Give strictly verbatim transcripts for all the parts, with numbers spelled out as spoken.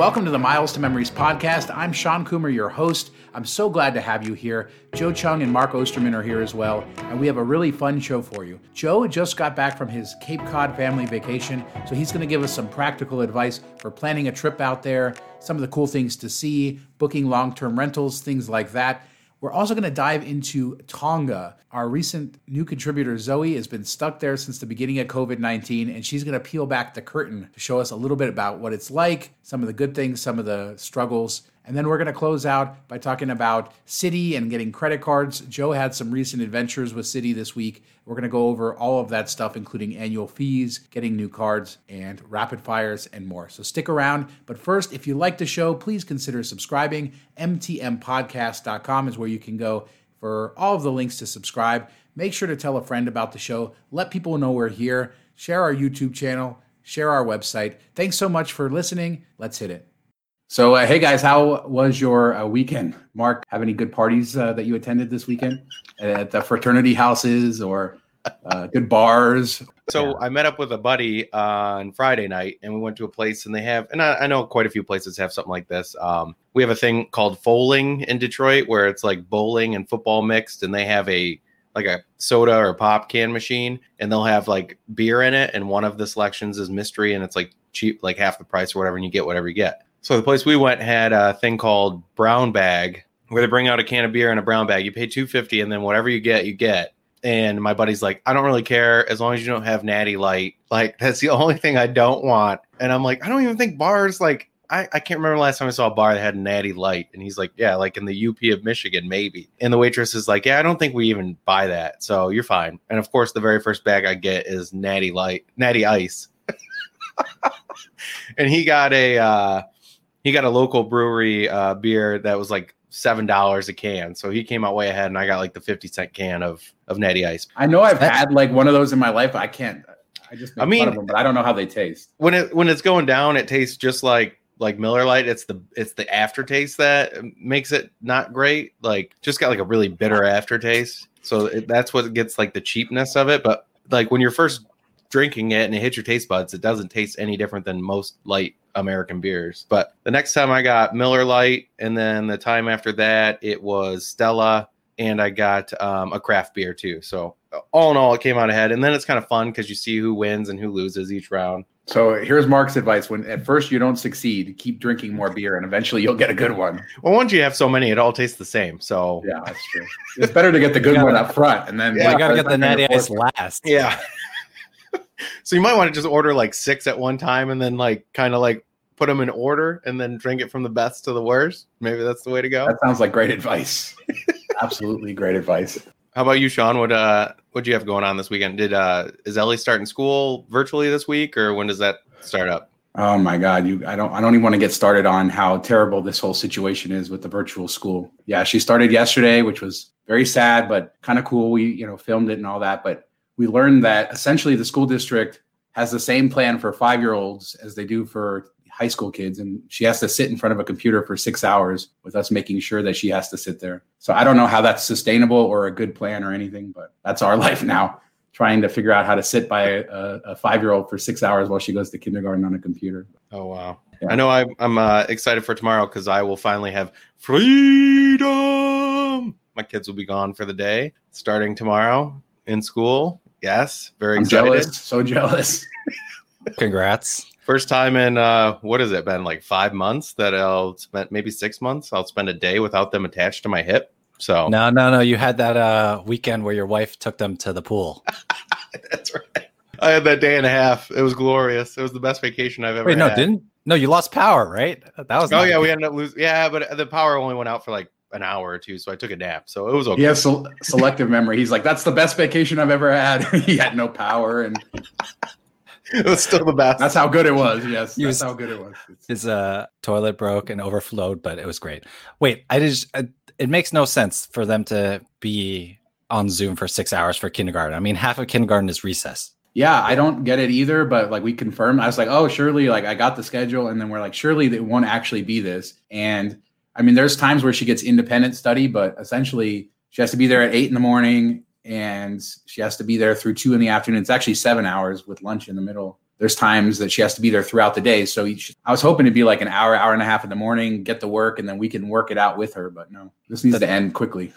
welcome to the Miles to Memories podcast. I'm Sean Coomer, your host. I'm so glad to have you here. Joe Chung and Mark Osterman are here as well, and we have a really fun show for you. Joe just got back from his Cape Cod family vacation, so he's going to give us some practical advice for planning a trip out there, some of the cool things to see, booking long-term rentals, things like that. We're also going to dive into Tonga. Our recent new contributor, Zoe, has been stuck there since the beginning of COVID nineteen, and she's going to peel back the curtain to show us a little bit about what it's like, some of the good things, some of the struggles. And then we're going to close out by talking about Citi and getting credit cards. Joe had some recent adventures with Citi this week. We're going to go over all of that stuff, including annual fees, getting new cards, and rapid fires and more. So stick around. But first, if you like the show, please consider subscribing. M T M podcast dot com is where you can go for all of the links to subscribe. Make sure to tell a friend about the show. Let people know we're here. Share our YouTube channel. Share our website. Thanks so much for listening. Let's hit it. So, uh, hey guys, how was your uh, weekend? Mark, have any good parties uh, that you attended this weekend at the fraternity houses or uh, good bars? So I met up with a buddy uh, on Friday night, and we went to a place, and they have, and I, I know quite a few places have something like this. Um, we have a thing called foaling in Detroit, where it's like bowling and football mixed, and they have a like a soda or pop can machine, and they'll have like beer in it, and one of the selections is mystery, and it's like cheap, like half the price or whatever, and you get whatever you get. So the place we went had a thing called brown bag, where they bring out a can of beer in a brown bag. You pay two dollars and fifty cents, and then whatever you get, you get. And my buddy's like, I don't really care as long as you don't have Natty Light. Like, that's the only thing I don't want. And I'm like, I don't even think bars, like, I, I can't remember the last time I saw a bar that had Natty Light. And he's like, yeah, like in the U P of Michigan, maybe. And the waitress is like, yeah, I don't think we even buy that. So you're fine. And of course, the very first bag I get is Natty Light, Natty Ice. And he got a... Uh, He got a local brewery uh, beer that was like seven dollars a can. So he came out way ahead, and I got like the fifty cent can of, of Natty Ice. I know I've That's, had like one of those in my life. I can't, I just, I mean, fun of them, but I don't know how they taste. When it, when it's going down, it tastes just like, like Miller Lite. It's the, it's the aftertaste that makes it not great. Like, just got like a really bitter aftertaste. So it, that's what gets like the cheapness of it. But like when you're first drinking it and it hits your taste buds, it doesn't taste any different than most light American beers. But the next time I got Miller Lite, and then the time after that it was Stella, and I got um, a craft beer too. So all in all, it came out ahead. And then it's kind of fun because you see who wins and who loses each round. So here's Mark's advice. When at first you don't succeed, keep drinking more beer, and eventually you'll get a good one. Well, once you have so many, it all tastes the same. So yeah, that's true. It's better to get the good gotta, one up front, and then yeah, you gotta get the Natty Ice last. Yeah. So you might want to just order like six at one time, and then like kind of like put them in order, and then drink it from the best to the worst. Maybe that's the way to go. That sounds like great advice. Absolutely great advice. How about you, Sean? What uh, what do you have going on this weekend? Did uh, is Ellie starting school virtually this week, or when does that start up? Oh my God, you! I don't I don't even want to get started on how terrible this whole situation is with the virtual school. Yeah, she started yesterday, which was very sad, but kind of cool. We you know filmed it and all that, but. We learned that essentially the school district has the same plan for five-year-olds as they do for high school kids. And she has to sit in front of a computer for six hours with us making sure that she has to sit there. So I don't know how that's sustainable or a good plan or anything, but that's our life now, trying to figure out how to sit by a, a five-year-old for six hours while she goes to kindergarten on a computer. Oh, wow. Yeah. I know I, I'm uh, excited for tomorrow because I will finally have freedom. My kids will be gone for the day starting tomorrow in school. Yes, very I'm excited. Jealous, so jealous. Congrats. First time in, uh, what has it been, like five months that I'll spend, maybe six months, I'll spend a day without them attached to my hip. So No, no, no, you had that uh, weekend where your wife took them to the pool. That's right. I had that day and a half. It was glorious. It was the best vacation I've ever Wait, no, had. Didn't, no, you lost power, right? That was. Oh, yeah, good. We ended up losing. Yeah, but the power only went out for like an hour or two, so I took a nap, so it was okay. He has se- selective memory. He's like, that's the best vacation I've ever had. He had no power, and it was still the best. That's how good it was. Yes, he that's was, how good it was. It's- his uh, toilet broke and overflowed, but it was great. Wait, I just I, it makes no sense for them to be on Zoom for six hours for kindergarten. I mean, half of kindergarten is recess. Yeah, I don't get it either, but like we confirmed. I was like, oh, surely, like I got the schedule, and then we're like, surely it won't actually be this, and. I mean, there's times where she gets independent study, but essentially she has to be there at eight in the morning, and she has to be there through two in the afternoon. It's actually seven hours with lunch in the middle there's times that she has to be there throughout the day. So each, I was hoping to be like an hour, hour and a half in the morning, get to work, and then we can work it out with her. But no, this needs to end quickly.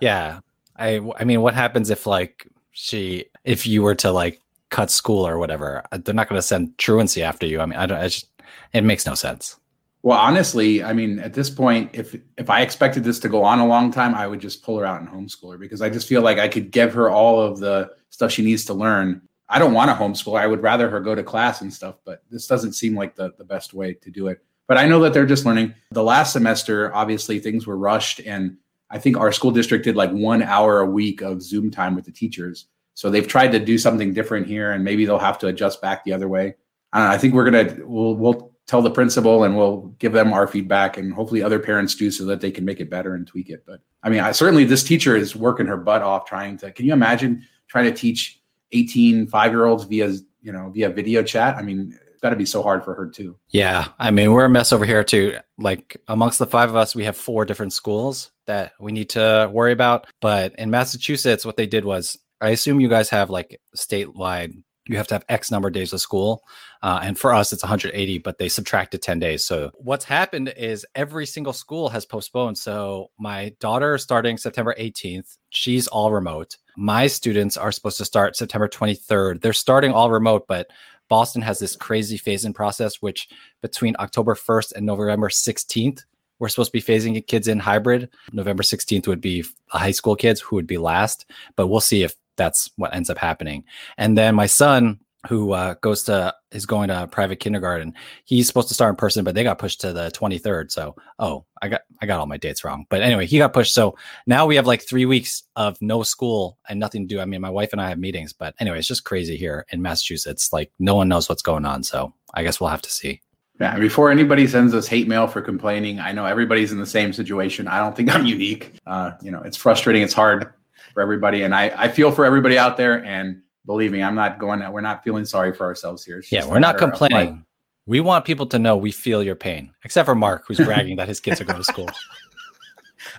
Yeah. I, I mean, what happens if like she, if you were to like cut school or whatever, they're not going to send truancy after you. I mean, I don't, I just, it makes no sense. Well, honestly, I mean, at this point, if if I expected this to go on a long time, I would just pull her out and homeschool her, because I just feel like I could give her all of the stuff she needs to learn. I don't want to homeschool. I would rather her go to class and stuff, but this doesn't seem like the, the best way to do it. But I know that they're just learning. The last semester, obviously, things were rushed. And I think our school district did like one hour a week of Zoom time with the teachers. So they've tried to do something different here, and maybe they'll have to adjust back the other way. I don't know. I think we're going to, we'll, we'll, tell the principal, and we'll give them our feedback, and hopefully other parents do, so that they can make it better and tweak it. But I mean, I, certainly this teacher is working her butt off trying to, can you imagine trying to teach eighteen, five year olds via, you know, via video chat? I mean, it's gotta be so hard for her too. Yeah. I mean, we're a mess over here too. Like amongst the five of us, we have four different schools that we need to worry about. But in Massachusetts, what they did was, I assume you guys have like statewide, you have to have X number of days of school. Uh, and for us, it's one hundred eighty, but they subtracted ten days. So what's happened is every single school has postponed. So my daughter starting September eighteenth, she's all remote. My students are supposed to start September twenty-third. They're starting all remote, but Boston has this crazy phase-in process, which between October first and November sixteenth, we're supposed to be phasing kids in hybrid. November sixteenth would be high school kids, who would be last, but we'll see if that's what ends up happening. And then my son, who uh, goes to is going to private kindergarten, he's supposed to start in person, but they got pushed to the twenty-third. So, oh, I got I got all my dates wrong. But anyway, he got pushed. So now we have like three weeks of no school and nothing to do. I mean, my wife and I have meetings, but anyway, it's just crazy here in Massachusetts. Like no one knows what's going on. So I guess we'll have to see. Yeah, before anybody sends us hate mail for complaining, I know everybody's in the same situation. I don't think I'm unique. Uh, you know, it's frustrating. It's hard for everybody. And I, I feel for everybody out there, and believe me, I'm not going we're not feeling sorry for ourselves here. Yeah. We're not complaining. We want people to know we feel your pain, except for Mark, who's bragging that his kids are going to school.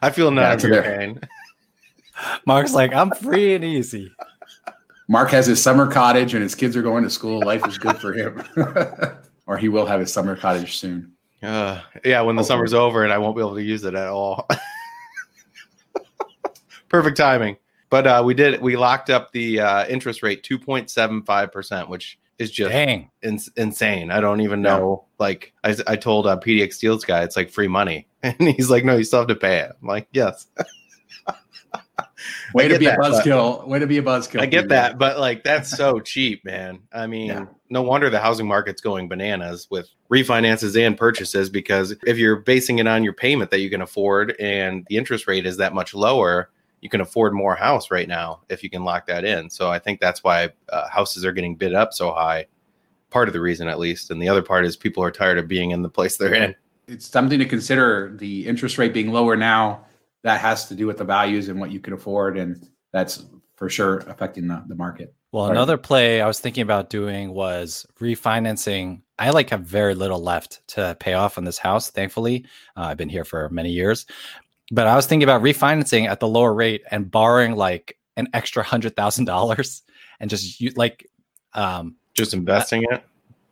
I feel none of your pain. Mark's like, I'm free and easy. Mark has his summer cottage and his kids are going to school. Life is good for him. Or he will have his summer cottage soon. Uh, yeah. When the Hopefully. summer's over and I won't be able to use it at all. Perfect timing. But uh, we did we locked up the uh, interest rate two point seven five percent, which is just Dang. In, insane. I don't even know. Yeah. Like I, I told uh, P D X Steel's guy, it's like free money, and he's like, "No, you still have to pay it." I'm like, "Yes." way, to that, way to be a buzzkill. Way to be a buzzkill. I get that, but like that's so cheap, man. I mean, yeah. No wonder the housing market's going bananas with refinances and purchases, because if you're basing it on your payment that you can afford, and the interest rate is that much lower, you can afford more house right now if you can lock that in. So I think that's why uh, houses are getting bid up so high. Part of the reason, at least. And the other part is people are tired of being in the place they're in. It's something to consider, the interest rate being lower now. That has to do with the values and what you can afford. And that's for sure affecting the, the market. Well, Pardon. Another play I was thinking about doing was refinancing. I like have very little left to pay off on this house, thankfully. Uh, I've been here for many years. But I was thinking about refinancing at the lower rate and borrowing like an extra hundred thousand dollars and just you, like, um, just investing uh, it,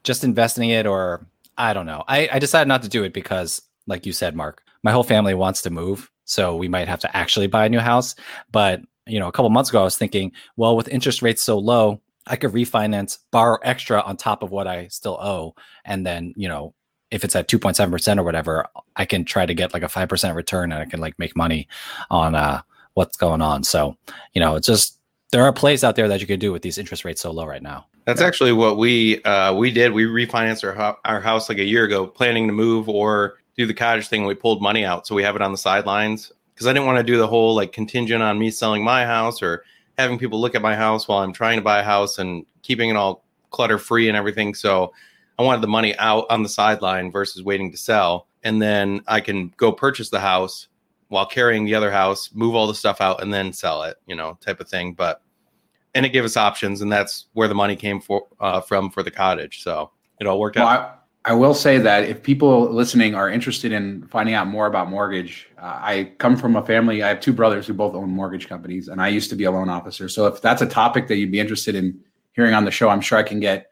just investing it, or I don't know. I, I decided not to do it because, like you said, Mark, my whole family wants to move, so we might have to actually buy a new house. But you know, a couple months ago, I was thinking, well, with interest rates so low, I could refinance, borrow extra on top of what I still owe, and then you know. If it's at two point seven percent or whatever, I can try to get like a five percent return, and I can like make money on uh, what's going on. So, you know, it's just, there are plays out there that you can do with these interest rates so low right now. That's actually what we, uh, we did. We refinanced our, our house like a year ago, planning to move or do the cottage thing. We pulled money out, so we have it on the sidelines, because I didn't want to do the whole like contingent on me selling my house or having people look at my house while I'm trying to buy a house and keeping it all clutter free and everything. So I wanted the money out on the sideline versus waiting to sell. And then I can go purchase the house while carrying the other house, move all the stuff out, and then sell it, you know, type of thing. But, and it gave us options, and that's where the money came for, uh, from for the cottage. So it all worked well, out. I, I will say that if people listening are interested in finding out more about mortgage, uh, I come from a family, I have two brothers who both own mortgage companies, and I used to be a loan officer. So if that's a topic that you'd be interested in hearing on the show, I'm sure I can get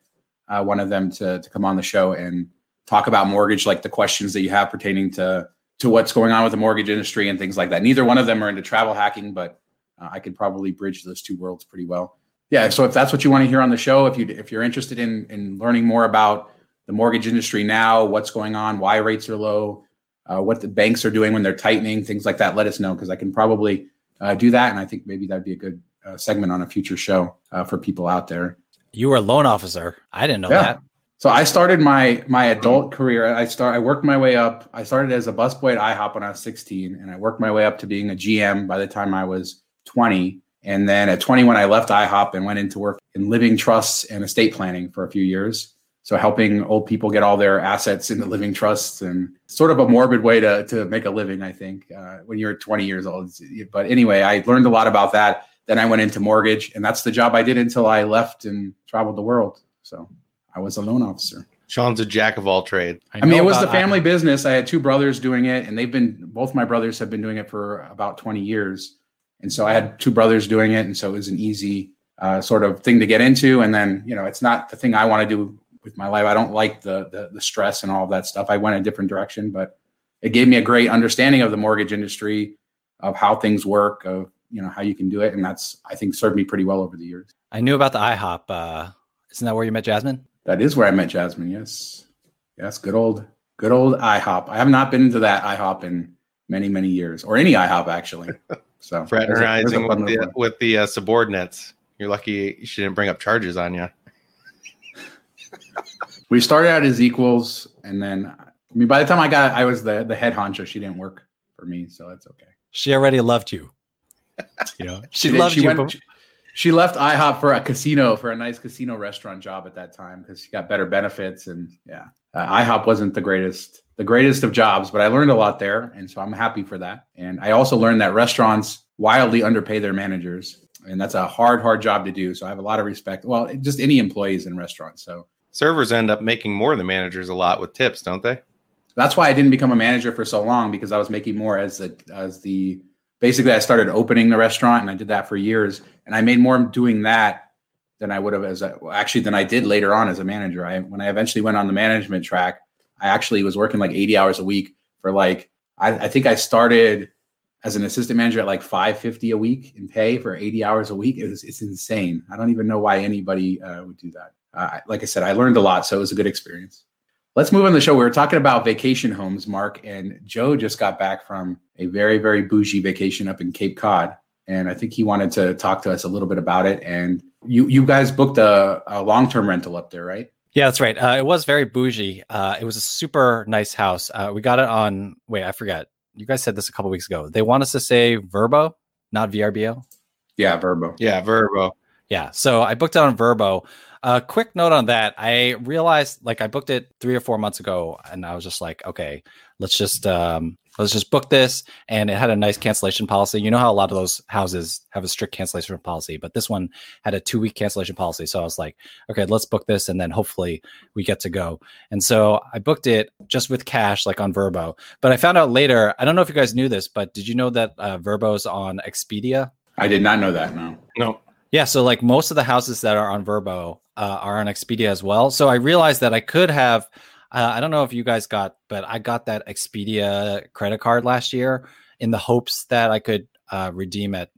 uh, one of them to to come on the show and talk about mortgage, like the questions that you have pertaining to to what's going on with the mortgage industry and things like that. Neither one of them are into travel hacking, but uh, I could probably bridge those two worlds pretty well. Yeah. So if that's what you want to hear on the show, if you, if you're interested in, in learning more about the mortgage industry now, what's going on, why rates are low, uh, what the banks are doing when they're tightening, things like that, let us know. Cause I can probably uh, do that. And I think maybe that'd be a good uh, segment on a future show uh, for people out there. You were a loan officer. I didn't know yeah. that. So I started my, my adult career. I start, I worked my way up. I started as a busboy at IHOP when I was sixteen, and I worked my way up to being a G M by the time I was twenty. And then at twenty-one, I left IHOP and went into work in living trusts and estate planning for a few years. So helping old people get all their assets into living trusts, and sort of a morbid way to, to make a living, I think, uh, when you're twenty years old. But anyway, I learned a lot about that. Then I went into mortgage, and that's the job I did until I left and traveled the world. So I was a loan officer. Sean's a jack of all trades. I, I mean, it was the family I- business. I had two brothers doing it, and they've been, both my brothers have been doing it for about twenty years. And so I had two brothers doing it. And so it was an easy uh, sort of thing to get into. And then, you know, it's not the thing I want to do with my life. I don't like the, the the stress and all of that stuff. I went a different direction, but it gave me a great understanding of the mortgage industry, of how things work, of, you know, how you can do it. And that's, I think, served me pretty well over the years. I knew about the IHOP. Uh, isn't that where you met Jasmine? That is where I met Jasmine. Yes. Yes. Good old, good old IHOP. I have not been to that IHOP in many, many years, or any IHOP, actually. So fraternizing there's a, there's a with, the, with the uh, subordinates. You're lucky she didn't bring up charges on you. We started out as equals, and then I mean, by the time I got, I was the, the head honcho. She didn't work for me, so that's okay. She already loved you. You know, she, she loved she you. Went, she, she left IHOP for a casino, for a nice casino restaurant job at that time, because she got better benefits, and yeah, uh, IHOP wasn't the greatest. The greatest of jobs, but I learned a lot there. And so I'm happy for that. And I also learned that restaurants wildly underpay their managers. And that's a hard, hard job to do. So I have a lot of respect. Well, just any employees in restaurants. So servers end up making more than managers a lot with tips, don't they? That's why I didn't become a manager for so long, because I was making more as the, as the, basically I started opening the restaurant, and I did that for years. And I made more doing that than I would have as a, well, actually than I did later on as a manager. I, when I eventually went on the management track, I actually was working like eighty hours a week for like, I, I think I started as an assistant manager at like five fifty a week in pay for eighty hours a week. It was, it's insane. I don't even know why anybody uh, would do that. Uh, like I said, I learned a lot. So it was a good experience. Let's move on the show. We were talking about vacation homes, Mark, and Joe just got back from a very, very bougie vacation up in Cape Cod. And I think he wanted to talk to us a little bit about it. And you, you guys booked a, a long-term rental up there, right? Yeah, that's right. Uh, it was very bougie. Uh, it was a super nice house. Uh, we got it on, wait, I forgot. You guys said this a couple weeks ago. They want us to say Vrbo, not V R B O. Yeah, Vrbo. Yeah, Vrbo. Yeah. So I booked it on Vrbo. A uh, quick note on that. I realized, like, I booked it three or four months ago, and I was just like, okay, let's just um, let's just book this. And it had a nice cancellation policy. You know how a lot of those houses have a strict cancellation policy, but this one had a two week cancellation policy. So I was like, okay, let's book this, and then hopefully we get to go. And so I booked it just with cash, like on Vrbo. But I found out later, I don't know if you guys knew this, but did you know that uh, Vrbo's on Expedia? I did not know that. No. No. Yeah. So like most of the houses that are on Vrbo uh, are on Expedia as well. So I realized that I could have, uh, I don't know if you guys got, but I got that Expedia credit card last year in the hopes that I could uh, redeem at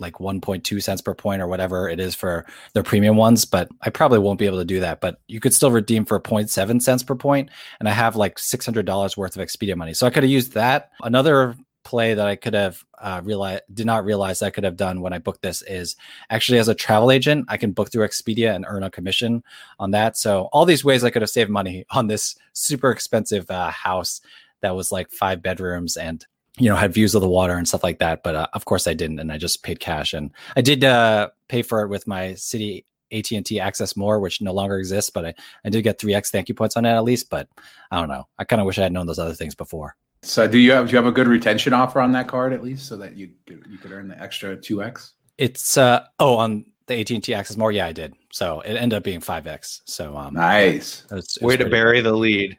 like one point two cents per point or whatever it is for the premium ones. But I probably won't be able to do that, but you could still redeem for zero point seven cents per point. And I have like six hundred dollars worth of Expedia money. So I could have used that. Another play that I could have uh, realized, did not realize I could have done when I booked this is actually as a travel agent, I can book through Expedia and earn a commission on that. So all these ways I could have saved money on this super expensive uh, house that was like five bedrooms and, you know, had views of the water and stuff like that. But uh, of course I didn't. And I just paid cash, and I did uh, pay for it with my Citi A T and T Access More, which no longer exists, but I, I did get three X thank you points on it at least. But I don't know. I kind of wish I had known those other things before. So do you have do you have a good retention offer on that card at least, so that you you could earn the extra two X? It's uh oh on the A T and T Access More, yeah, I did. So it ended up being five X. So um nice. It was, it was way to bury cool. the lead.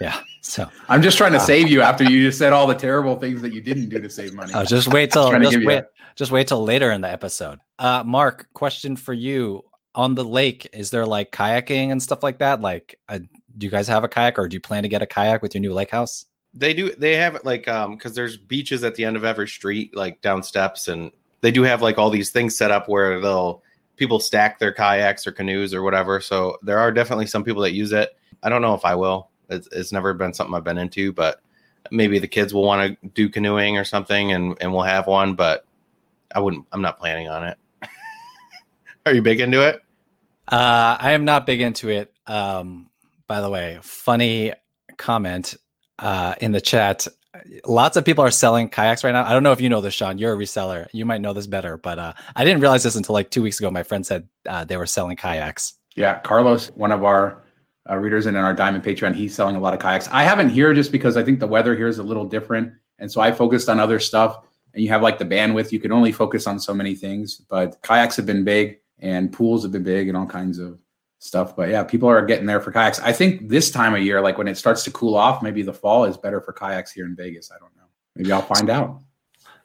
Yeah. So I'm just trying to uh, save you after you just said all the terrible things that you didn't do to save money. Oh, just wait till just wait, just wait till later in the episode. Uh, Mark, question for you. on the lake, is there like kayaking and stuff like that? Like, uh, do you guys have a kayak, or do you plan to get a kayak with your new lake house? They do. They have it like, um, cause there's beaches at the end of every street, like down steps. And they do have like all these things set up where they'll people stack their kayaks or canoes or whatever. So there are definitely some people that use it. I don't know if I will. It's, it's never been something I've been into, but maybe the kids will want to do canoeing or something and, and we'll have one, but I wouldn't, I'm not planning on it. Are you big into it? Uh, I am not big into it. Um, by the way, funny comment uh, in the chat. Lots of people are selling kayaks right now. I don't know if you know this, Sean. You're a reseller. You might know this better, but uh, I didn't realize this until like two weeks ago. My friend said uh, they were selling kayaks. Yeah, Carlos, one of our uh, readers and in our Diamond Patreon, he's selling a lot of kayaks. I haven't here just because I think the weather here is a little different. And so I focused on other stuff. And you have like the bandwidth. You can only focus on so many things. But kayaks have been big. And pools have been big and all kinds of stuff. But yeah, people are getting there for kayaks. I think this time of year, like when it starts to cool off, maybe the fall is better for kayaks here in Vegas. I don't know. Maybe I'll find out.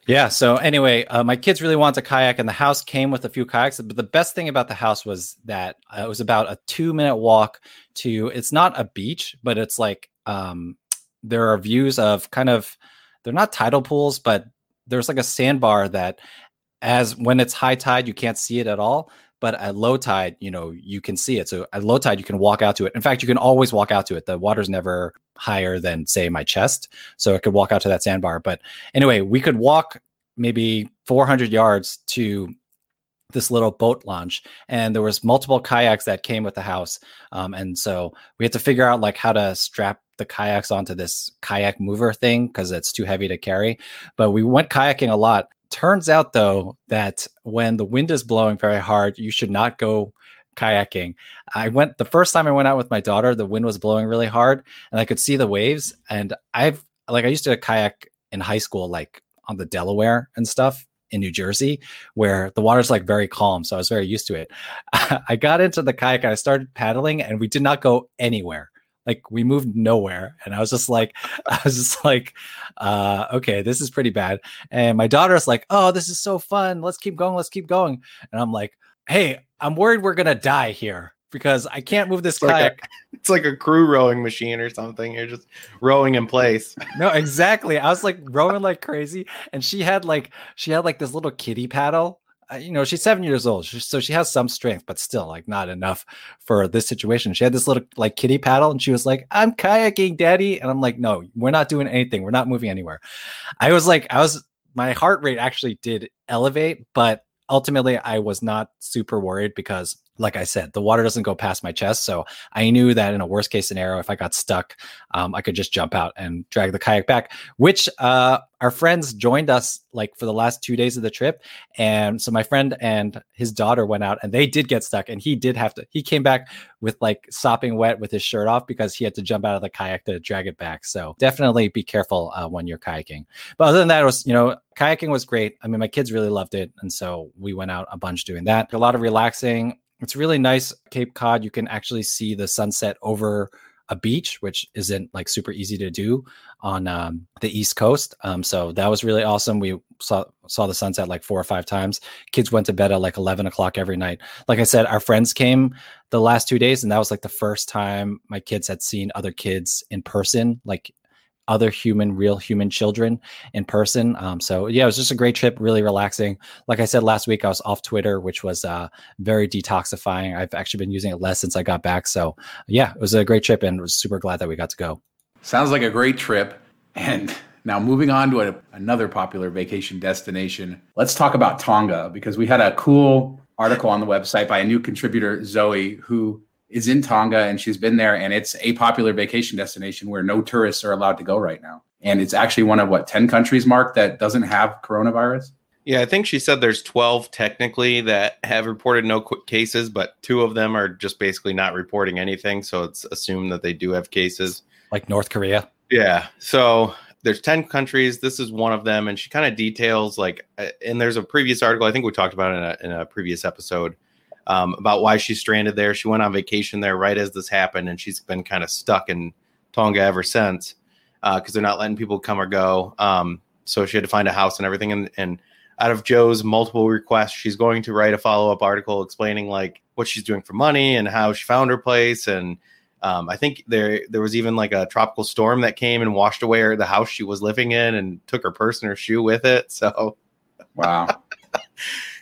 Yeah. So anyway, uh, my kids really want a kayak and the house came with a few kayaks. But the best thing about the house was that it was about a two minute walk to, it's not a beach, but it's like um, there are views of kind of, they're not tidal pools, but there's like a sandbar that as when it's high tide, you can't see it at all. But at low tide, you know, you can see it. So at low tide, you can walk out to it. In fact, you can always walk out to it. The water's never higher than, say, my chest. So I could walk out to that sandbar. But anyway, we could walk maybe four hundred yards to this little boat launch. And there was multiple kayaks that came with the house. Um, and so we had to figure out like how to strap the kayaks onto this kayak mover thing because it's too heavy to carry. But we went kayaking a lot. Turns out, though, that when the wind is blowing very hard, you should not go kayaking. I went the first time I went out with my daughter, the wind was blowing really hard and I could see the waves. And I've like I used to kayak in high school, like on the Delaware and stuff in New Jersey, where the water's like very calm. So I was very used to it. I got into the kayak and I started paddling and we did not go anywhere. Like we moved nowhere. And I was just like, I was just like, uh, okay, this is pretty bad. And my daughter's like, oh, this is so fun. Let's keep going. Let's keep going. And I'm like, hey, I'm worried we're going to die here because I can't move this it's kayak. Like a, it's like a crew rowing machine or something. You're just rowing in place. No, exactly. I was like rowing like crazy. And she had like, she had like this little kiddie paddle. You know, she's seven years old, so she has some strength, but still like not enough for this situation. She had this little like kiddie paddle and she was like, I'm kayaking, daddy. And I'm like, no, we're not doing anything. We're not moving anywhere. I was like, I was, my heart rate actually did elevate, but ultimately I was not super worried because like I said, the water doesn't go past my chest. So I knew that in a worst case scenario, if I got stuck, um, I could just jump out and drag the kayak back, which uh, our friends joined us like for the last two days of the trip. And so my friend and his daughter went out and they did get stuck. And he did have to, he came back with like sopping wet with his shirt off because he had to jump out of the kayak to drag it back. So definitely be careful uh, when you're kayaking. But other than that, it was, you know, kayaking was great. I mean, my kids really loved it. And so we went out a bunch doing that. A lot of relaxing. It's really nice. Cape Cod, you can actually see the sunset over a beach, which isn't like super easy to do on um, the East Coast. Um, so that was really awesome. We saw saw the sunset like four or five times. Kids went to bed at like eleven o'clock every night. Like I said, our friends came the last two days, and that was like the first time my kids had seen other kids in person, like other human, real human children in person. Um, so yeah, it was just a great trip, really relaxing. Like I said, last week I was off Twitter, which was uh, very detoxifying. I've actually been using it less since I got back. So yeah, it was a great trip and was super glad that we got to go. Sounds like a great trip. And now moving on to a, another popular vacation destination. Let's talk about Tonga because we had a cool article on the website by a new contributor, Zoe, who is in Tonga and she's been there and it's a popular vacation destination where no tourists are allowed to go right now. And it's actually one of what, ten countries, Mark, that doesn't have coronavirus? Yeah, I think she said there's twelve technically that have reported no cases, but two of them are just basically not reporting anything. So it's assumed that they do have cases. Like North Korea. Yeah. So there's ten countries. This is one of them. And she kind of details like, and there's a previous article, I think we talked about it in a, in a previous episode, Um, about why she's stranded there. She went on vacation there right as this happened, and she's been kind of stuck in Tonga ever since because uh, they're not letting people come or go. Um, so she had to find a house and everything. And, and out of Joe's multiple requests, she's going to write a follow-up article explaining like what she's doing for money and how she found her place. And um, I think there there was even like a tropical storm that came and washed away the house she was living in and took her purse and her shoe with it. So wow.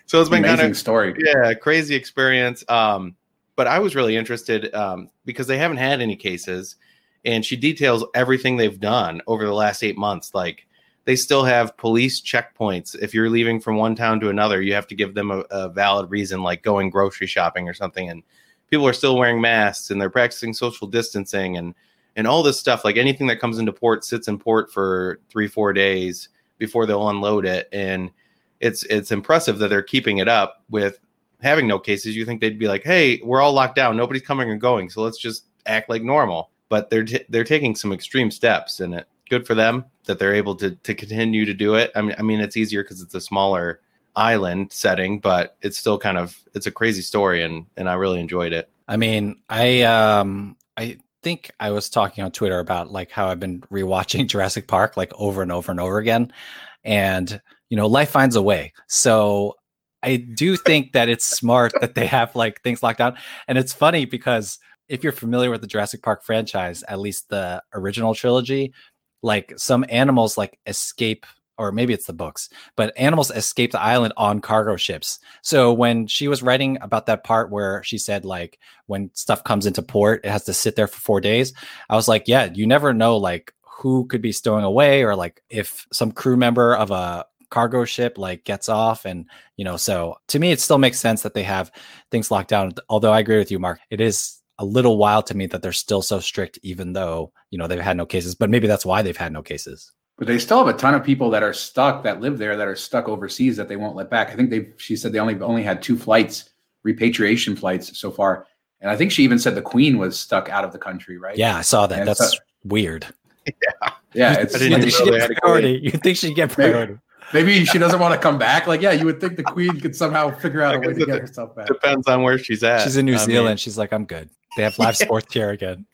So it's been kind of story. Yeah, crazy experience. Um, but I was really interested um, because they haven't had any cases, and she details everything they've done over the last eight months. Like they still have police checkpoints. If you're leaving from one town to another, you have to give them a, a valid reason, like going grocery shopping or something. And people are still wearing masks and they're practicing social distancing and, and all this stuff. Like anything that comes into port sits in port for three, four days before they'll unload it. And it's it's impressive that they're keeping it up with having no cases. You think they'd be like, hey, we're all locked down. Nobody's coming or going. So let's just act like normal. But they're t- they're taking some extreme steps in it. Good for them that they're able to to continue to do it. I mean, I mean, it's easier because it's a smaller island setting, but it's still kind of it's a crazy story. And, and I really enjoyed it. I mean, I um I think I was talking on Twitter about like how I've been rewatching Jurassic Park like over and over and over again. And you know, life finds a way. So I do think that it's smart that they have like things locked down. And it's funny because if you're familiar with the Jurassic Park franchise, at least the original trilogy, like some animals like escape, or maybe it's the books, but animals escape the island on cargo ships. So when she was writing about that part where she said, like, when stuff comes into port, it has to sit there for four days. I was like, yeah, you never know, like who could be stowing away, or like if some crew member of a cargo ship like gets off. And you know, so to me it still makes sense that they have things locked down, although I agree with you, Mark, it is a little wild to me that they're still so strict, even though you know they've had no cases. But maybe that's why they've had no cases. But they still have a ton of people that are stuck, that live there, that are stuck overseas, that they won't let back. I think they she said they only only had two flights, repatriation flights so far, and I think she even said the Queen was stuck out of the country, right? Yeah, I saw that. And that's so weird. Yeah, yeah. It's, I didn't you, think really priority. you think she'd get priority? Maybe. Maybe she doesn't want to come back. Like, yeah, you would think the Queen could somehow figure out a way to get herself back. Depends on where she's at. She's in New I Zealand. Mean, she's like, I'm good. They have live sports here again.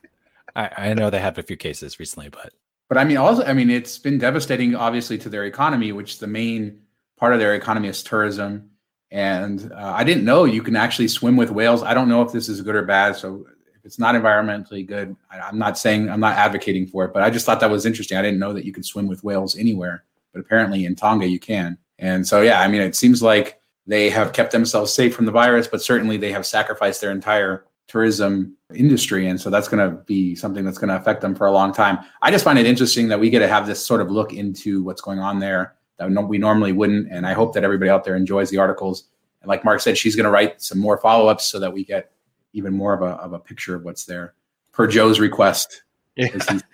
I, I know they have a few cases recently, but. But I mean, also, I mean, it's been devastating, obviously, to their economy, which the main part of their economy is tourism. And uh, I didn't know you can actually swim with whales. I don't know if this is good or bad. So if it's not environmentally good, I, I'm not saying, I'm not advocating for it, but I just thought that was interesting. I didn't know that you could swim with whales anywhere. But apparently in Tonga, you can. And so, yeah, I mean, it seems like they have kept themselves safe from the virus, but certainly they have sacrificed their entire tourism industry. And so that's going to be something that's going to affect them for a long time. I just find it interesting that we get to have this sort of look into what's going on there that we normally wouldn't. And I hope that everybody out there enjoys the articles. And like Mark said, she's going to write some more follow-ups so that we get even more of a, of a picture of what's there per Joe's request. Yeah.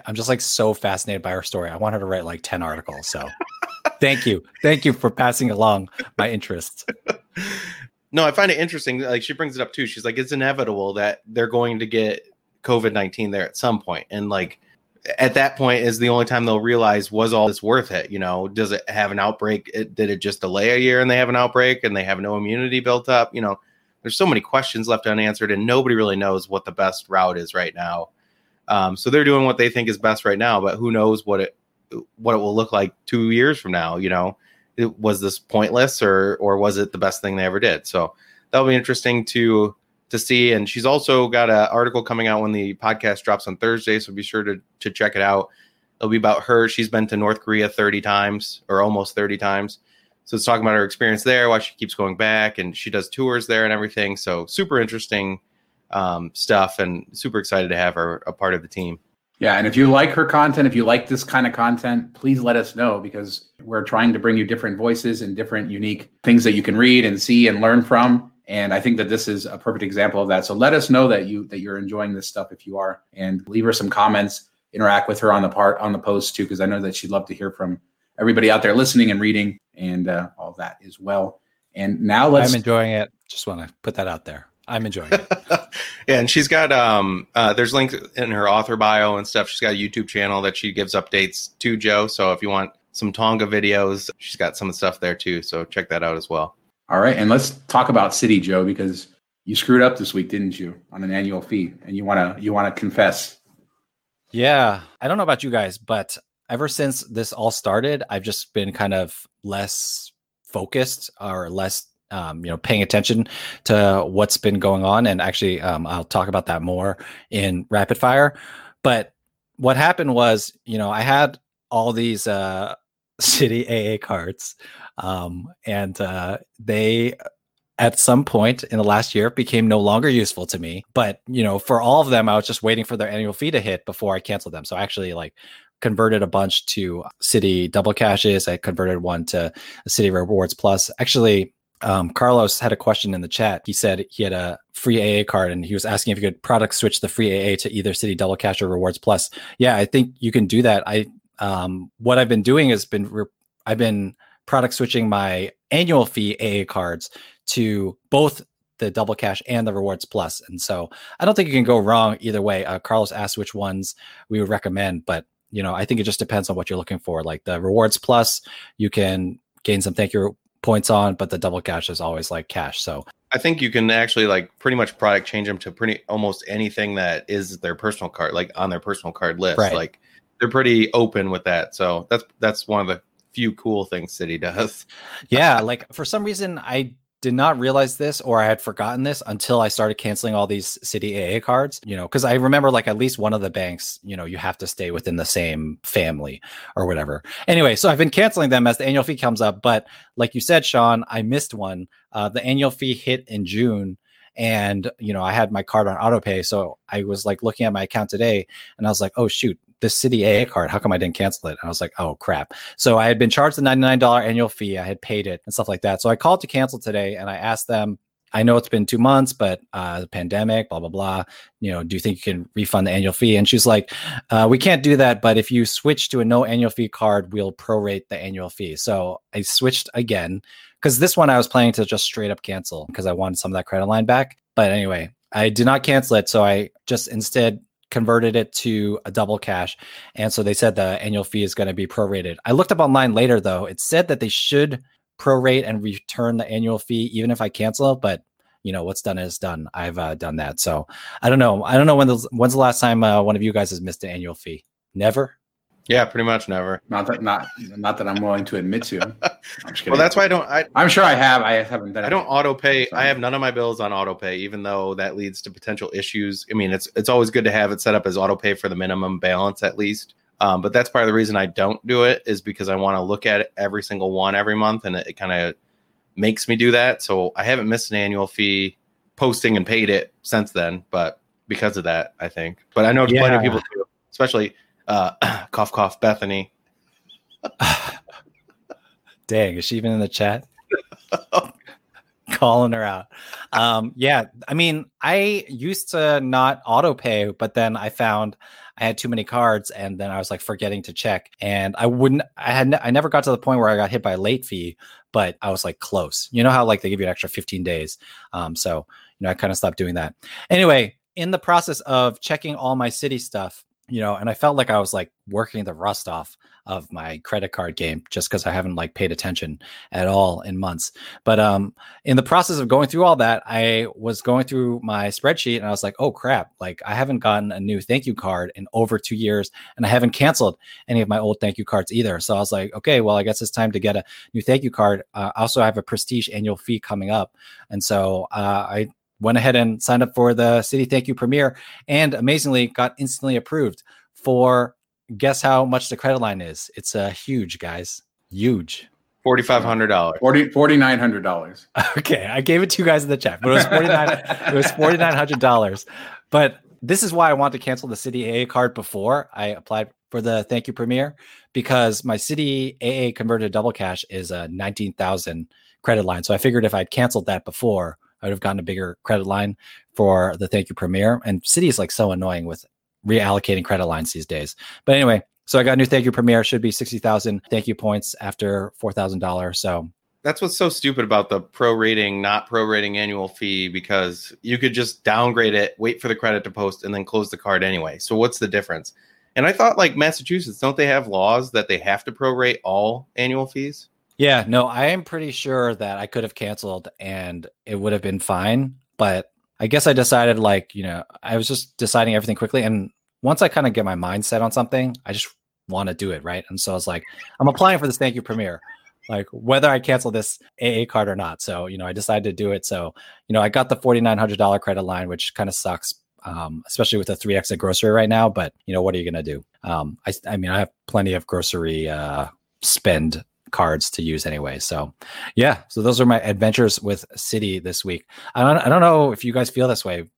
I'm just like so fascinated by her story. I want her to write like ten articles. So thank you. Thank you for passing along my interests. No, I find it interesting. Like she brings it up too. She's like, it's inevitable that they're going to get covid nineteen there at some point. And like at that point is the only time they'll realize, was all this worth it? You know, does it have an outbreak? It, did it just delay a year and they have an outbreak and they have no immunity built up? You know, there's so many questions left unanswered and nobody really knows what the best route is right now. Um, so they're doing what they think is best right now, but who knows what it what it will look like two years from now. You know, it, was this pointless or or was it the best thing they ever did? So that'll be interesting to to see. And she's also got an article coming out when the podcast drops on Thursday, so be sure to to check it out. It'll be about her. She's been to North Korea thirty times or almost thirty times. So it's talking about her experience there, why she keeps going back, and she does tours there and everything. So super interesting um stuff, and super excited to have her a part of the team. Yeah, and if you like her content, if you like this kind of content, please let us know, because we're trying to bring you different voices and different unique things that you can read and see and learn from. And I think that this is a perfect example of that. So let us know that you that you're enjoying this stuff if you are, and leave her some comments, interact with her on the part on the post too, because I know that she'd love to hear from everybody out there listening and reading and uh, all that as well. And now let's I'm enjoying it. Just want to put that out there. I'm enjoying it. Yeah, and she's got, um, uh, there's links in her author bio and stuff. She's got a YouTube channel that she gives updates to, Joe. So if you want some Tonga videos, she's got some stuff there too. So check that out as well. All right. And let's talk about Citi, Joe, because you screwed up this week, didn't you, on an annual fee? And you want to you want to confess. Yeah. I don't know about you guys, but ever since this all started, I've just been kind of less focused or less um, you know, paying attention to what's been going on. And actually, um, I'll talk about that more in rapid fire. But what happened was, you know, I had all these uh, Citi A A cards, um, and uh, they at some point in the last year became no longer useful to me. But, you know, for all of them, I was just waiting for their annual fee to hit before I canceled them. So I actually like converted a bunch to Citi Double Cashes. I converted one to Citi Rewards Plus. Actually, um, Carlos had a question in the chat. He said he had a free A A card and he was asking if you could product switch the free A A to either Citi Double Cash or Rewards Plus. Yeah, I think you can do that. I um, what I've been doing has been re- I've been product switching my annual fee A A cards to both the Double Cash and the Rewards Plus. And so I don't think you can go wrong either way. Uh, Carlos asked which ones we would recommend, but you know, I think it just depends on what you're looking for. Like the Rewards Plus, you can gain some thank you points on, but the Double Cash is always like cash. So I think you can actually like pretty much product change them to pretty almost anything that is their personal card, like on their personal card list. Right. Like they're pretty open with that. So that's that's one of the few cool things Citi does. Yeah, like for some reason I did not realize this, or I had forgotten this until I started canceling all these Citi A A cards, you know, because I remember like at least one of the banks, you know, you have to stay within the same family or whatever. Anyway, so I've been canceling them as the annual fee comes up. But like you said, Sean, I missed one. Uh, the annual fee hit in June and, you know, I had my card on autopay. So I was like looking at my account today and I was like, oh, shoot, this Citi A A card, how come I didn't cancel it? And I was like, oh, crap. So I had been charged the ninety-nine dollars annual fee. I had paid it and stuff like that. So I called to cancel today and I asked them, I know it's been two months, but uh, the pandemic, blah, blah, blah. You know, do you think you can refund the annual fee? And she's like, uh, we can't do that. But if you switch to a no annual fee card, we'll prorate the annual fee. So I switched again because this one I was planning to just straight up cancel because I wanted some of that credit line back. But anyway, I did not cancel it. So I just instead converted it to a Double Cash. And so they said the annual fee is going to be prorated. I looked up online later though. It said that they should prorate and return the annual fee, even if I cancel it, but you know, what's done is done. I've uh, done that. So I don't know. I don't know when the, when's the last time uh, one of you guys has missed an annual fee? Never. Yeah, pretty much never. Not that, not, not that I'm willing to admit to. I'm just kidding. Well, that's why I don't. I, I'm sure I have. I haven't done. I don't auto pay. Sorry. I have none of my bills on auto pay, even though that leads to potential issues. I mean, it's it's always good to have it set up as auto pay for the minimum balance at least. Um, but that's part of the reason I don't do it is because I want to look at every single one every month, and it, it kind of makes me do that. So I haven't missed an annual fee posting and paid it since then, but because of that, I think. But I know yeah. plenty of people, too, especially. Uh, cough, cough, Bethany. Dang, is she even in the chat? Calling her out. Um, yeah, I mean, I used to not auto pay, but then I found I had too many cards and then I was like forgetting to check. And I wouldn't, I had, n- I never got to the point where I got hit by a late fee, but I was like close. You know how like they give you an extra fifteen days. Um, so, you know, I kind of stopped doing that. Anyway, in the process of checking all my Citi stuff, you know, and I felt like I was like working the rust off of my credit card game just because I haven't like paid attention at all in months. But um, in the process of going through all that, I was going through my spreadsheet and I was like, oh, crap, like I haven't gotten a new thank you card in over two years and I haven't canceled any of my old thank you cards either. So I was like, OK, well, I guess it's time to get a new thank you card. Uh, also, I have a Prestige annual fee coming up. And so uh, I went ahead and signed up for the Citi Thank You Premier and amazingly got instantly approved for guess how much the credit line is. It's a uh, huge, guys. Huge. forty-five hundred dollars. forty-nine hundred dollars. Okay. I gave it to you guys in the chat, but it was forty-nine dollars. It was forty-nine hundred dollars. But this is why I want to cancel the Citi A A card before I applied for the Thank You Premier, because my Citi A A converted Double Cash is a nineteen thousand credit line. So I figured if I'd canceled that before, I would have gotten a bigger credit line for the Thank You Premier. And Citi is like so annoying with reallocating credit lines these days. But anyway, so I got a new Thank You Premier. Should be sixty thousand thank you points after four thousand dollars. So that's what's so stupid about the prorating, not prorating annual fee, because you could just downgrade it, wait for the credit to post, and then close the card anyway. So what's the difference? And I thought like Massachusetts, don't they have laws that they have to prorate all annual fees? Yeah, no, I am pretty sure that I could have canceled and it would have been fine. But I guess I decided like, you know, I was just deciding everything quickly. And once I kind of get my mindset on something, I just want to do it. Right. And so I was like, I'm applying for this Thank You Premier. like whether I cancel this A A card or not. So, you know, I decided to do it. So, you know, I got the four thousand nine hundred dollars credit line, which kind of sucks, um, especially with a three X at grocery right now. But, you know, what are you going to do? Um, I, I mean, I have plenty of grocery uh, spend cards to use anyway. So yeah, so those are my adventures with Citi this week. I don't, I don't know if you guys feel this way,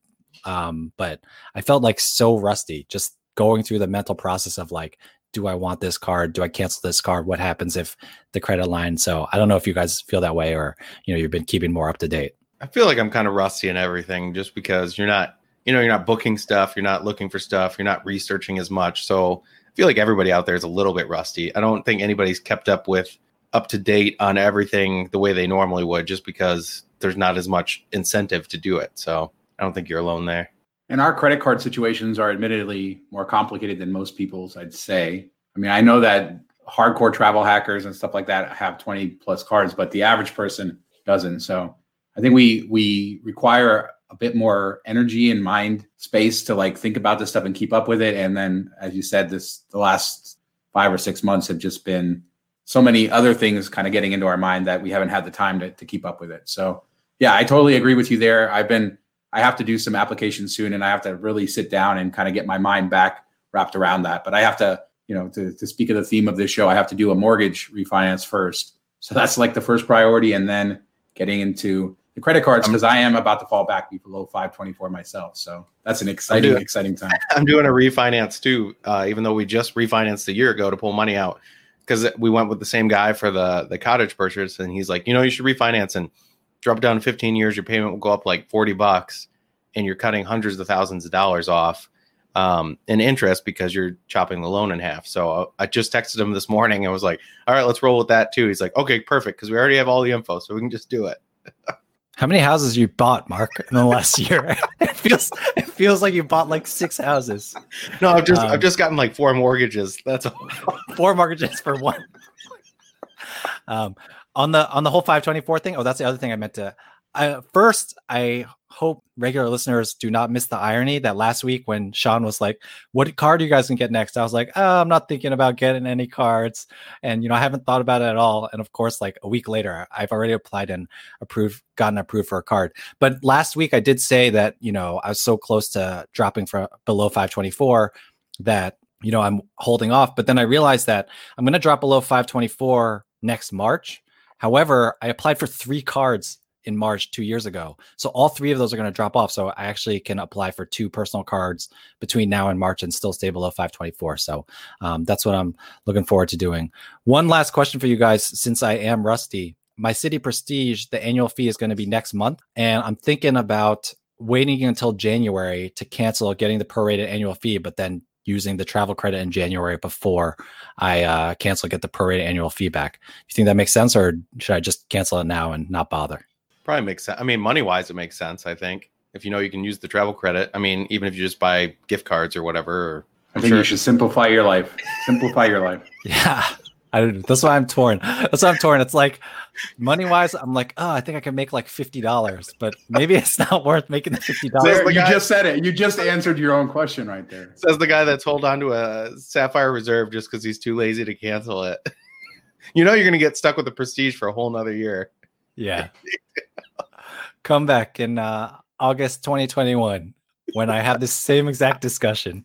um, but I felt like so rusty just going through the mental process of like, do I want this card? Do I cancel this card? What happens if the credit line? So I don't know if you guys feel that way or, you know, you've been keeping more up to date. I feel like I'm kind of rusty in everything just because you're not, you know, you're not booking stuff. You're not looking for stuff. You're not researching as much. So I feel like everybody out there is a little bit rusty. I don't think anybody's kept up with up to date on everything the way they normally would, just because there's not as much incentive to do it. So I don't think you're alone there. And our credit card situations are admittedly more complicated than most people's, I'd say. I mean, I know that hardcore travel hackers and stuff like that have twenty plus cards, but the average person doesn't. So I think we we require a bit more energy and mind space to like think about this stuff and keep up with it. And then, as you said, this the last five or six months have just been so many other things kind of getting into our mind that we haven't had the time to, to keep up with it. So yeah, I totally agree with you there. I've been, I have to do some applications soon and I have to really sit down and kind of get my mind back wrapped around that. But I have to, you know, to, to speak of the theme of this show, I have to do a mortgage refinance first. So that's like the first priority. And then getting into the credit cards, because I am about to fall back below five twenty-four myself. So that's an exciting, doing, exciting time. I'm doing a refinance too, uh, even though we just refinanced a year ago to pull money out, because we went with the same guy for the, the cottage purchase. And he's like, you know, you should refinance and drop down fifteen years. Your payment will go up like forty bucks and you're cutting hundreds of thousands of dollars off um, in interest because you're chopping the loan in half. So I just texted him this morning. I was like, all right, let's roll with that too. He's like, okay, perfect. Because we already have all the info, so we can just do it. How many houses you bought, Mark, in the last year? It feels it feels like you bought like six houses. No, I've just um, I've just gotten like four mortgages. That's all. Four mortgages for one. Um, on the on the whole five twenty-four thing. Oh, that's the other thing I meant to. I, first, I hope regular listeners do not miss the irony that last week when Sean was like, "What card are you guys gonna get next?" I was like, "Oh, I'm not thinking about getting any cards," and you know, I haven't thought about it at all. And of course, like a week later, I've already applied and approved, gotten approved for a card. But last week, I did say that you know I was so close to dropping from below five twenty-four that you know I'm holding off. But then I realized that I'm gonna drop below five twenty-four next March. However, I applied for three cards in March two years ago. So all three of those are going to drop off. So I actually can apply for two personal cards between now and March and still stay below five twenty-four. So um, that's what I'm looking forward to doing. One last question for you guys, since I am rusty. My Citi Prestige, the annual fee is going to be next month. And I'm thinking about waiting until January to cancel getting the prorated annual fee, but then using the travel credit in January before I uh, cancel, get the prorated annual fee back. You think that makes sense, or should I just cancel it now and not bother? Probably makes sense. I mean, money wise, it makes sense. I think if you know you can use the travel credit. I mean, even if you just buy gift cards or whatever. Or, I think sure. You should simplify your life. Simplify your life. Yeah, I, that's why I'm torn. That's why I'm torn. It's like money wise, I'm like, oh, I think I can make like fifty dollars, but maybe it's not worth making the fifty dollars. You guy, just said it. You just answered your own question right there. Says the guy that's held on to a Sapphire Reserve just because he's too lazy to cancel it. You know, you're gonna get stuck with the Prestige for a whole nother year. Yeah. Come back in uh, August twenty twenty-one when I have this same exact discussion.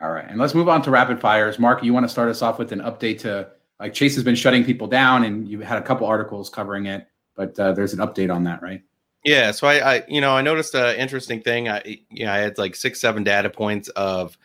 All right. And let's move on to rapid fires. Mark, you want to start us off with an update to, like, Chase has been shutting people down and you had a couple articles covering it, but uh, there's an update on that, right? Yeah. So I, I you know, I noticed an interesting thing. I, you know, I had like six, seven data points of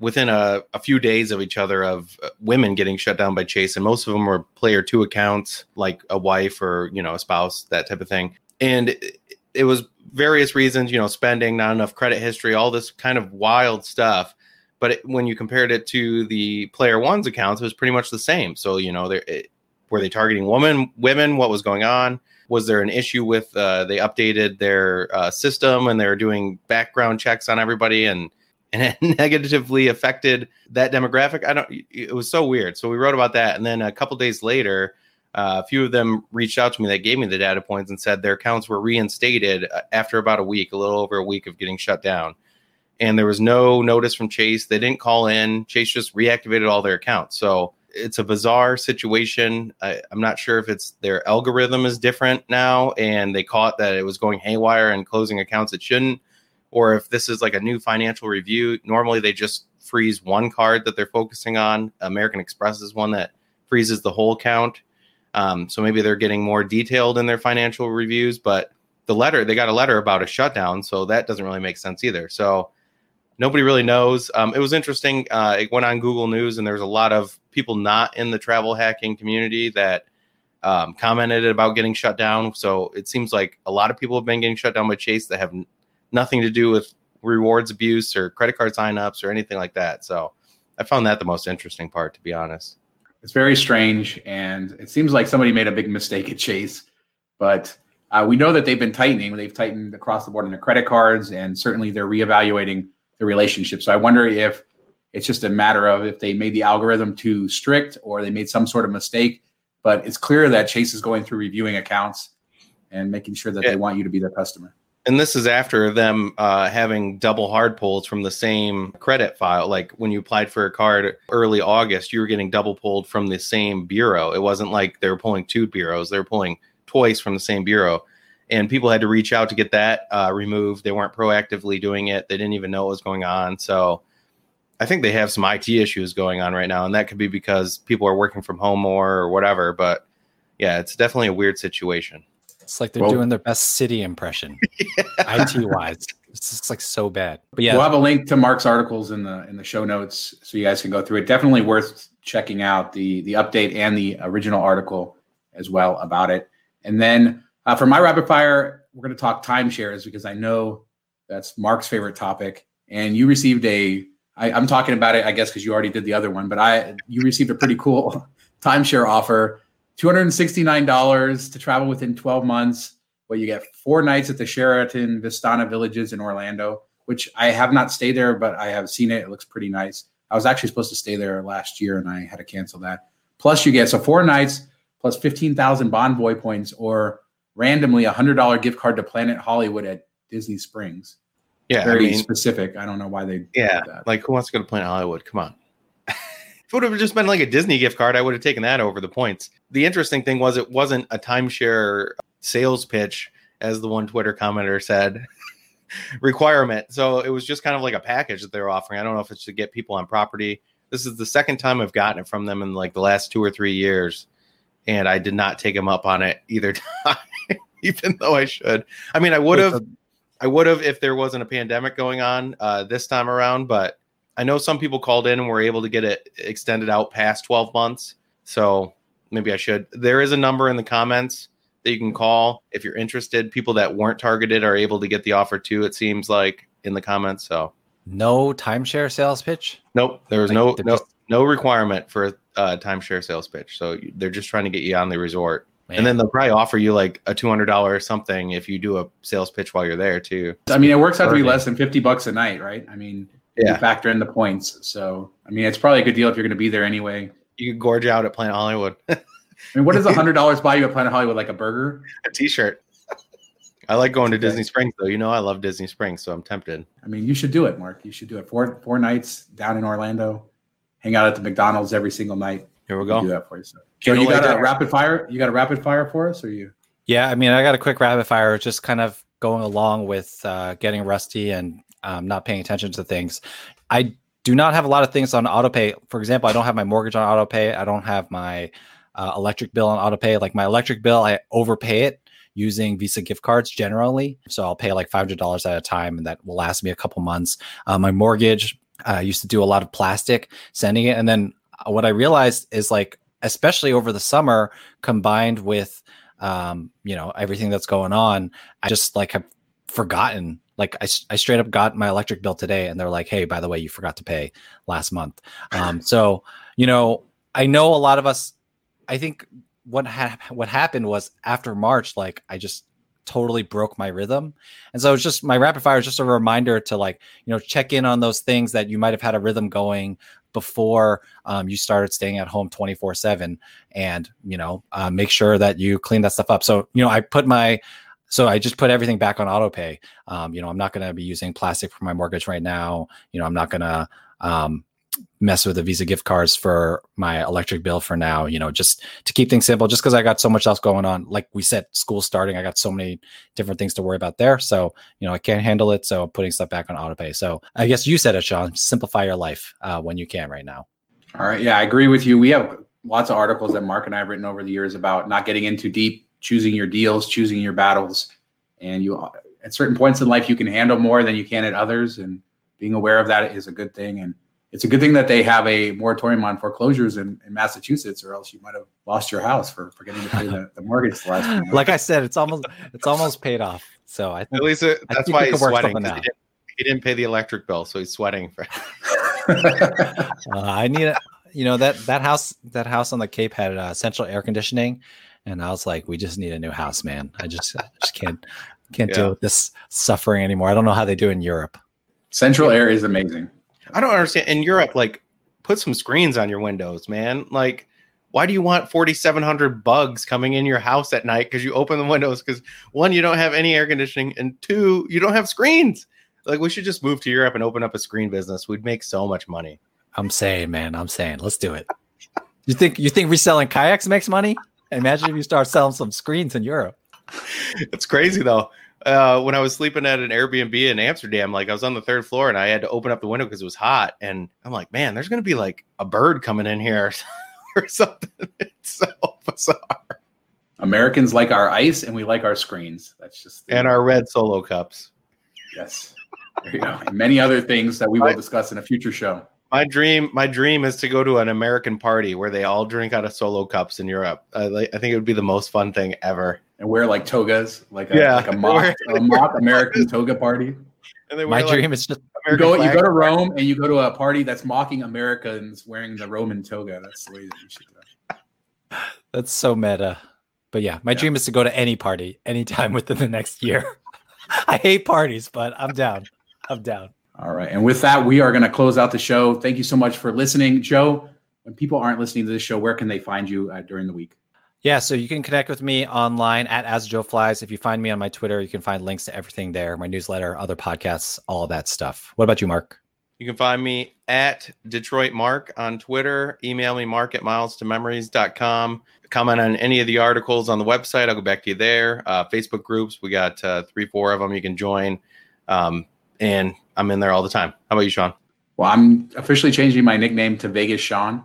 within a, a few days of each other of women getting shut down by Chase. And most of them were player two accounts, like a wife or, you know, a spouse, that type of thing. And it, it was various reasons, you know, spending, not enough credit history, all this kind of wild stuff. But it, when you compared it to the player one's accounts, it was pretty much the same. So, you know, it, were they targeting women, women? What was going on? Was there an issue with uh, they updated their uh, system and they were doing background checks on everybody and and it negatively affected that demographic? I don't, it was so weird. So we wrote about that. And then a couple days later, uh, a few of them reached out to me. They gave me the data points and said their accounts were reinstated after about a week, a little over a week of getting shut down. And there was no notice from Chase. They didn't call in. Chase just reactivated all their accounts. So it's a bizarre situation. I, I'm not sure if it's their algorithm is different now and they caught that it was going haywire and closing accounts it shouldn't, or if this is like a new financial review. Normally they just freeze one card that they're focusing on. American Express is one that freezes the whole account. Um, so maybe they're getting more detailed in their financial reviews, but the letter, they got a letter about a shutdown. So that doesn't really make sense either. So nobody really knows. Um, it was interesting. Uh, it went on Google News and there's a lot of people not in the travel hacking community that um, commented about getting shut down. So it seems like a lot of people have been getting shut down by Chase that have n- nothing to do with rewards abuse or credit card signups or anything like that. So I found that the most interesting part, to be honest. It's very strange. And it seems like somebody made a big mistake at Chase, but uh, we know that they've been tightening. They've tightened across the board on their credit cards, and certainly they're reevaluating the relationship. So I wonder if it's just a matter of if they made the algorithm too strict or they made some sort of mistake, but it's clear that Chase is going through reviewing accounts and making sure that yeah. they want you to be their customer. And this is after them uh, having double hard pulls from the same credit file. Like when you applied for a card early August, you were getting double pulled from the same bureau. It wasn't like they were pulling two bureaus. They were pulling twice from the same bureau. And people had to reach out to get that uh, removed. They weren't proactively doing it. They didn't even know what was going on. So I think they have some I T issues going on right now. And that could be because people are working from home more or whatever. But yeah, it's definitely a weird situation. It's like they're well, doing their best Citi impression, yeah. I T wise. It's just like so bad. But yeah, we'll have a link to Mark's articles in the in the show notes so you guys can go through it. Definitely worth checking out the the update and the original article as well about it. And then uh, for my rapid fire, we're going to talk timeshares because I know that's Mark's favorite topic. And you received a I, I'm talking about it, I guess, because you already did the other one. But I you received a pretty cool timeshare offer. two hundred sixty-nine dollars to travel within twelve months, where you get four nights at the Sheraton Vistana Villages in Orlando, which I have not stayed there, but I have seen it. It looks pretty nice. I was actually supposed to stay there last year, and I had to cancel that. Plus, you get so four nights plus fifteen thousand Bonvoy points, or randomly a one hundred dollars gift card to Planet Hollywood at Disney Springs. Yeah, very I mean, specific. I don't know why they yeah, did that. Like who wants to go to Planet Hollywood? Come on. If it would have just been like a Disney gift card, I would have taken that over the points. The interesting thing was it wasn't a timeshare sales pitch, as the one Twitter commenter said, requirement. So it was just kind of like a package that they were offering. I don't know if it's to get people on property. This is the second time I've gotten it from them in like the last two or three years, and I did not take them up on it either time, even though I should. I mean, I would have, I would have if there wasn't a pandemic going on uh, this time around, but I know some people called in and were able to get it extended out past twelve months. So maybe I should. There is a number in the comments that you can call if you're interested. People that weren't targeted are able to get the offer too, it seems like, in the comments. So no timeshare sales pitch? Nope. There was like no no, just... no requirement for a uh, timeshare sales pitch. So they're just trying to get you on the resort. Man. And then they'll probably offer you like a two hundred dollars or something if you do a sales pitch while you're there too. I mean, it works out to be less than fifty bucks a night, right? I mean... Yeah. You factor in the points. So, I mean, it's probably a good deal if you're going to be there anyway. You could gorge out at Planet Hollywood. I mean, what does one hundred dollars buy you at Planet Hollywood? Like a burger? A t-shirt. I like going to okay. Disney Springs, though. You know, I love Disney Springs, so I'm tempted. I mean, you should do it, Mark. You should do it. Four four nights down in Orlando. Hang out at the McDonald's every single night. Here we go. Do that for you. So, so you got a dinner. rapid fire? You got a rapid fire for us, or you? Yeah, I mean, I got a quick rapid fire. Just kind of going along with uh, getting rusty and Um, not paying attention to things. I do not have a lot of things on autopay. For example, I don't have my mortgage on autopay. I don't have my uh, electric bill on autopay. Like my electric bill, I overpay it using Visa gift cards generally. So I'll pay like five hundred dollars at a time, and that will last me a couple months. Uh, my mortgage, I uh, used to do a lot of plastic sending it. And then what I realized is like, especially over the summer combined with, um, you know, everything that's going on, I just like have forgotten. Like I, I straight up got my electric bill today and they're like, hey, by the way, you forgot to pay last month. Um, so, you know, I know a lot of us, I think what, ha- what happened was after March, like I just totally broke my rhythm. And so it's just my rapid fire is just a reminder to like, you know, check in on those things that you might've had a rhythm going before um, you started staying at home twenty-four seven and, you know, uh, make sure that you clean that stuff up. So, you know, I put my, So I just put everything back on autopay. Um, you know, I'm not going to be using plastic for my mortgage right now. You know, I'm not going to, um, mess with the Visa gift cards for my electric bill for now, you know, just to keep things simple, just because I got so much else going on. Like we said, school starting, I got so many different things to worry about there. So, you know, I can't handle it. So I'm putting stuff back on autopay. So I guess you said it, Sean, simplify your life uh, when you can right now. All right. Yeah, I agree with you. We have lots of articles that Mark and I have written over the years about not getting in too deep, choosing your deals, choosing your battles. And you, at certain points in life, you can handle more than you can at others. And being aware of that is a good thing. And it's a good thing that they have a moratorium on foreclosures in, in Massachusetts, or else you might have lost your house for forgetting to pay the, the mortgage. The last few months. Like I said, it's almost it's almost paid off. So I think, at least it, that's why he's sweating. He didn't, he didn't pay the electric bill, so he's sweating. For- uh, I need a, you know that that house that house on the Cape had uh, central air conditioning, and I was like, we just need a new house, man. I just I just can't can't yeah. deal with this suffering anymore. I don't know how they do in Europe. Central air is amazing. I don't understand. In Europe, like, put some screens on your windows, man. Like, why do you want forty-seven hundred bugs coming in your house at night? Because you open the windows because, one, you don't have any air conditioning, and two, you don't have screens. Like, we should just move to Europe and open up a screen business. We'd make so much money. I'm saying, man, I'm saying, let's do it. You think you think reselling kayaks makes money? Imagine if you start selling some screens in Europe. It's crazy, though. Uh, when I was sleeping at an Airbnb in Amsterdam, like I was on the third floor and I had to open up the window because it was hot. And I'm like, man, there's going to be like a bird coming in here or something. It's so bizarre. Americans like our ice and we like our screens. That's just. The- and our red Solo cups. Yes. There you go. And many other things that we will discuss in a future show. My dream, my dream is to go to an American party where they all drink out of Solo cups in Europe. I, I think it would be the most fun thing ever. And wear like togas, like a, yeah. like a mock, a mock American toga party. And they my like dream is just you go, you go to Rome and you go to a party that's mocking Americans wearing the Roman toga. That's the way that you should go. That's so meta. But yeah, my yeah. dream is to go to any party anytime within the next year. I hate parties, but I'm down. I'm down. All right. And with that, we are going to close out the show. Thank you so much for listening. Joe, when people aren't listening to this show, where can they find you uh, during the week? Yeah, so you can connect with me online at As Joe Flies. If you find me on my Twitter, you can find links to everything there, my newsletter, other podcasts, all that stuff. What about you, Mark? You can find me at Detroit Mark on Twitter. Email me, Mark at miles to memories dot com. Comment on any of the articles on the website. I'll go back to you there. Uh, Facebook groups, we got uh, three, four of them you can join. Um, and I'm in there all the time. How about you, Sean? Well, I'm officially changing my nickname to Vegas Sean.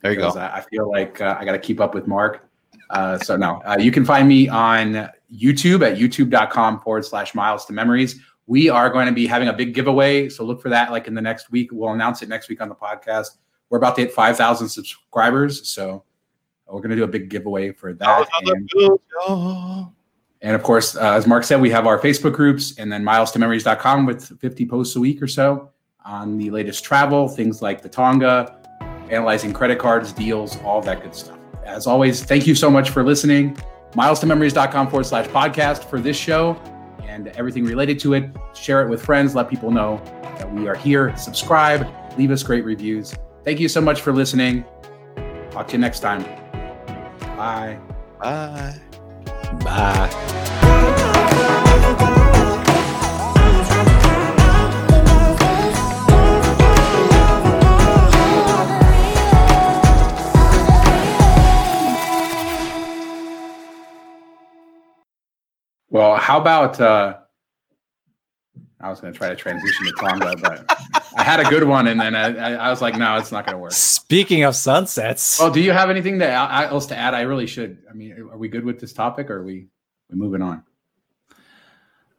There you go. I feel like uh, I got to keep up with Mark. Uh, so no, uh, you can find me on YouTube at youtube.com forward slash miles to memories. We are going to be having a big giveaway. So look for that like in the next week. We'll announce it next week on the podcast. We're about to hit five thousand subscribers. So we're going to do a big giveaway for that. And, and of course, uh, as Mark said, we have our Facebook groups and then miles to memories dot com with fifty posts a week or so on the latest travel, things like the Tonga, analyzing credit cards, deals, all that good stuff. As always, thank you so much for listening. miles to memories dot com forward slash podcast for this show and everything related to it. Share it with friends. Let people know that we are here. Subscribe. Leave us great reviews. Thank you so much for listening. Talk to you next time. Bye. Bye. Bye. Well, how about, uh, I was going to try to transition to Tonga, but I had a good one. And then I, I was like, no, it's not going to work. Speaking of sunsets. Well, do you have anything to, else to add? I really should. I mean, are we good with this topic or are we, we moving on?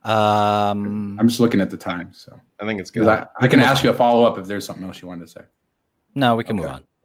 Um, I'm just looking at the time. So I think it's good. I, I can ask you a follow-up if there's something else you wanted to say. No, we can okay. move on.